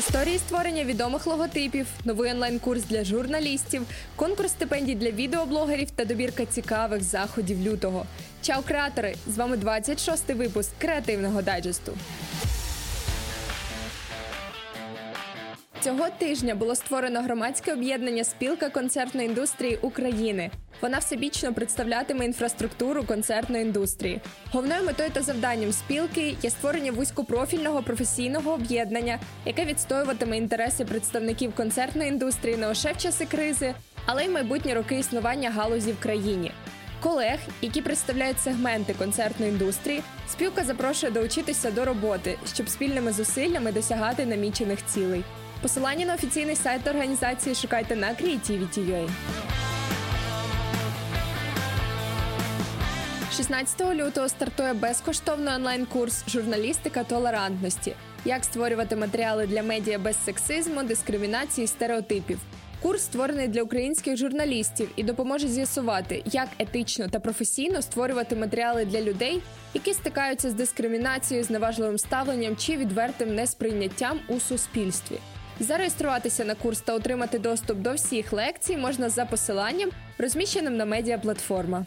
Історії створення відомих логотипів, новий онлайн-курс для журналістів, конкурс стипендій для відеоблогерів та добірка цікавих заходів лютого. Чао, креатори! З вами 26-й випуск креативного дайджесту. Цього тижня було створено громадське об'єднання «Спілка концертної індустрії України». Вона всебічно представлятиме інфраструктуру концертної індустрії. Головною метою та завданням спілки є створення вузькопрофільного професійного об'єднання, яке відстоюватиме інтереси представників концертної індустрії не лише в часи кризи, але й майбутні роки існування галузі в країні. Колег, які представляють сегменти концертної індустрії, спілка запрошує долучитися до роботи, щоб спільними зусиллями досягати намічених цілей. Посилання на офіційний сайт організації шукайте на creativity.ua. 16 лютого стартує безкоштовний онлайн-курс «Журналістика толерантності. Як створювати матеріали для медіа без сексизму, дискримінації і стереотипів». Курс створений для українських журналістів і допоможе з'ясувати, як етично та професійно створювати матеріали для людей, які стикаються з дискримінацією, зневажливим ставленням чи відвертим несприйняттям у суспільстві. Зареєструватися на курс та отримати доступ до всіх лекцій можна за посиланням, розміщеним на медіаплатформа.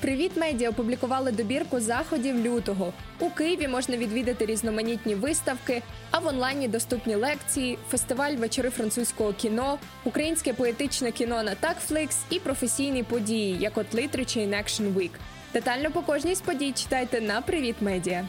«Привіт! Медіа» опублікували добірку заходів лютого. У Києві можна відвідати різноманітні виставки, а в онлайні доступні лекції, фестиваль «Вечори французького кіно», українське поетичне кіно на Такфликс і професійні події, як от Литри чи Некшн. Детально по кожній з подій читайте на «Привіт! Медіа».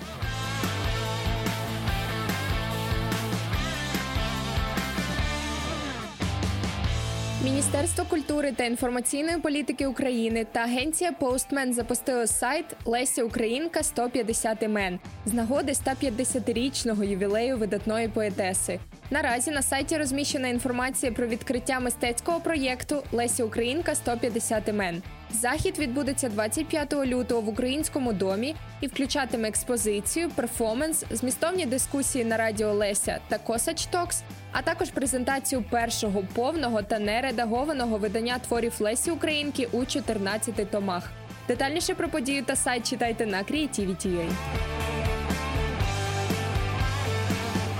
Міністерство культури та інформаційної політики України та агенція Postmen запустили сайт «Лесі Українка 150 імен» з нагоди 150-річного ювілею видатної поетеси. Наразі на сайті розміщена інформація про відкриття мистецького проєкту «Лесі Українка 150 імен». Захід відбудеться 25 лютого в Українському домі і включатиме експозицію, перформанс, змістовні дискусії на радіо «Леся» та «Косач Talks», а також презентацію першого повного та нередагованого видання творів Лесі Українки у 14 томах. Детальніше про подію та сайт читайте на creativity.ua.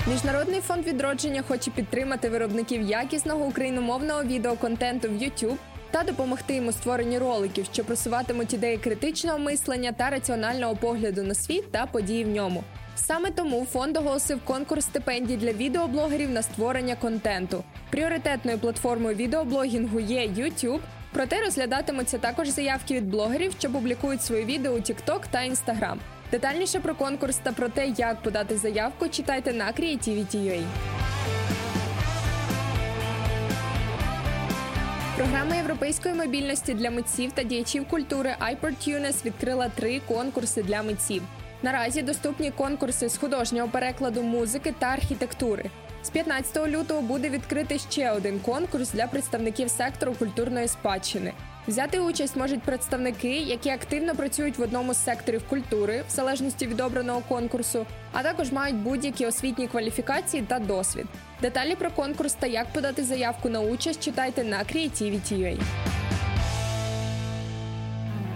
Міжнародний фонд відродження хоче підтримати виробників якісного україномовного відеоконтенту в YouTube та допомогти йому створенню роликів, що просуватимуть ідеї критичного мислення та раціонального погляду на світ та події в ньому. Саме тому фонд оголосив конкурс стипендій для відеоблогерів на створення контенту. Пріоритетною платформою відеоблогінгу є YouTube, проте розглядатимуться також заявки від блогерів, що публікують свої відео у TikTok та Instagram. Детальніше про конкурс та про те, як подати заявку, читайте на creativity.ua. Програма європейської мобільності для митців та діячів культури iPortunus відкрила 3 конкурси для митців. Наразі доступні конкурси з художнього перекладу, музики та архітектури. З 15 лютого буде відкритий ще один конкурс для представників сектору культурної спадщини. Взяти участь можуть представники, які активно працюють в одному з секторів культури, в залежності від обраного конкурсу, а також мають будь-які освітні кваліфікації та досвід. Деталі про конкурс та як подати заявку на участь читайте на creativity.ua.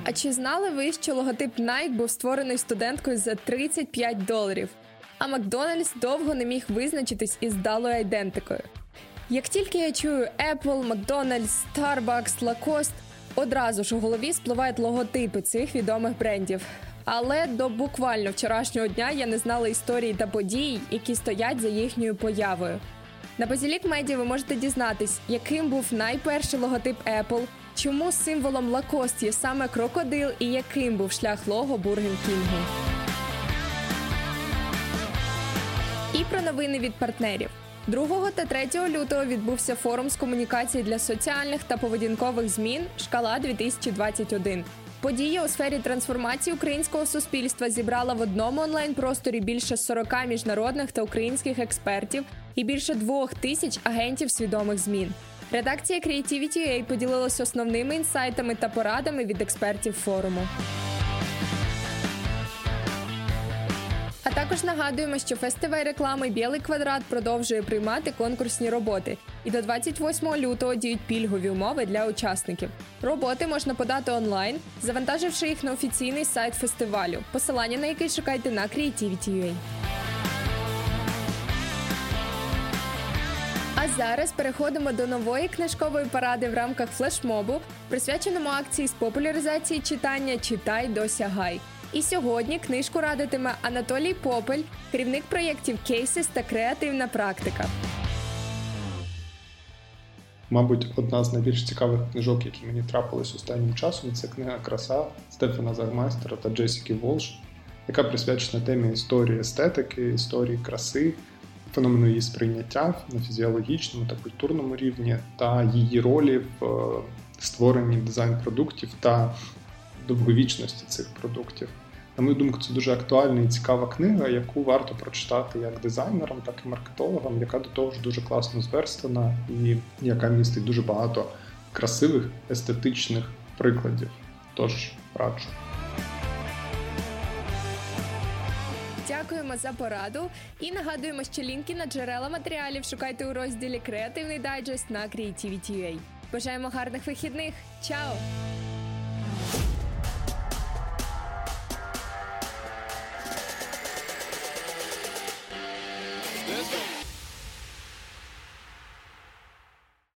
А чи знали ви, що логотип Nike був створений студенткою за $35? А Макдональдс довго не міг визначитись із вдалою айдентикою. Як тільки я чую Apple, Макдональдс, Starbucks, Lacoste, одразу ж у голові спливають логотипи цих відомих брендів. Але до буквально вчорашнього дня я не знала історії та подій, які стоять за їхньою появою. На Базілік Медіа ви можете дізнатись, яким був найперший логотип Apple, чому символом Lacoste є саме крокодил і яким був шлях лого Burger King. І про новини від партнерів. 2 та 3 лютого відбувся форум з комунікацій для соціальних та поведінкових змін «Шкала-2021». Подія у сфері трансформації українського суспільства зібрала в одному онлайн-просторі більше 40 міжнародних та українських експертів і більше 2000 агентів свідомих змін. Редакція Creativity.ua поділилася основними інсайтами та порадами від експертів форуму. Також нагадуємо, що фестиваль реклами «Білий квадрат» продовжує приймати конкурсні роботи. І до 28 лютого діють пільгові умови для учасників. Роботи можна подати онлайн, завантаживши їх на офіційний сайт фестивалю, посилання на який шукайте на Creativity.ua. А зараз переходимо до нової книжкової паради в рамках флешмобу, присвяченому акції з популяризації читання «Читай, досягай». І сьогодні книжку радитиме Анатолій Попель, керівник проєктів «Cases» та «Креативна практика». Мабуть, одна з найбільш цікавих книжок, які мені трапились останнім часом, це книга «Краса» Стефана Загмайстера та Джесіки Волш, яка присвячена темі історії естетики, історії краси, феномену її сприйняття на фізіологічному та культурному рівні та її ролі в створенні дизайн-продуктів та довговічності цих продуктів. На мою думку, це дуже актуальна і цікава книга, яку варто прочитати як дизайнерам, так і маркетологам, яка до того ж дуже класно зверстана і яка містить дуже багато красивих естетичних прикладів. Тож раджу. Дякуємо за пораду і нагадуємо, що лінки на джерела матеріалів шукайте у розділі «Креативний дайджест» на Creativity.ua. Бажаємо гарних вихідних! Чао!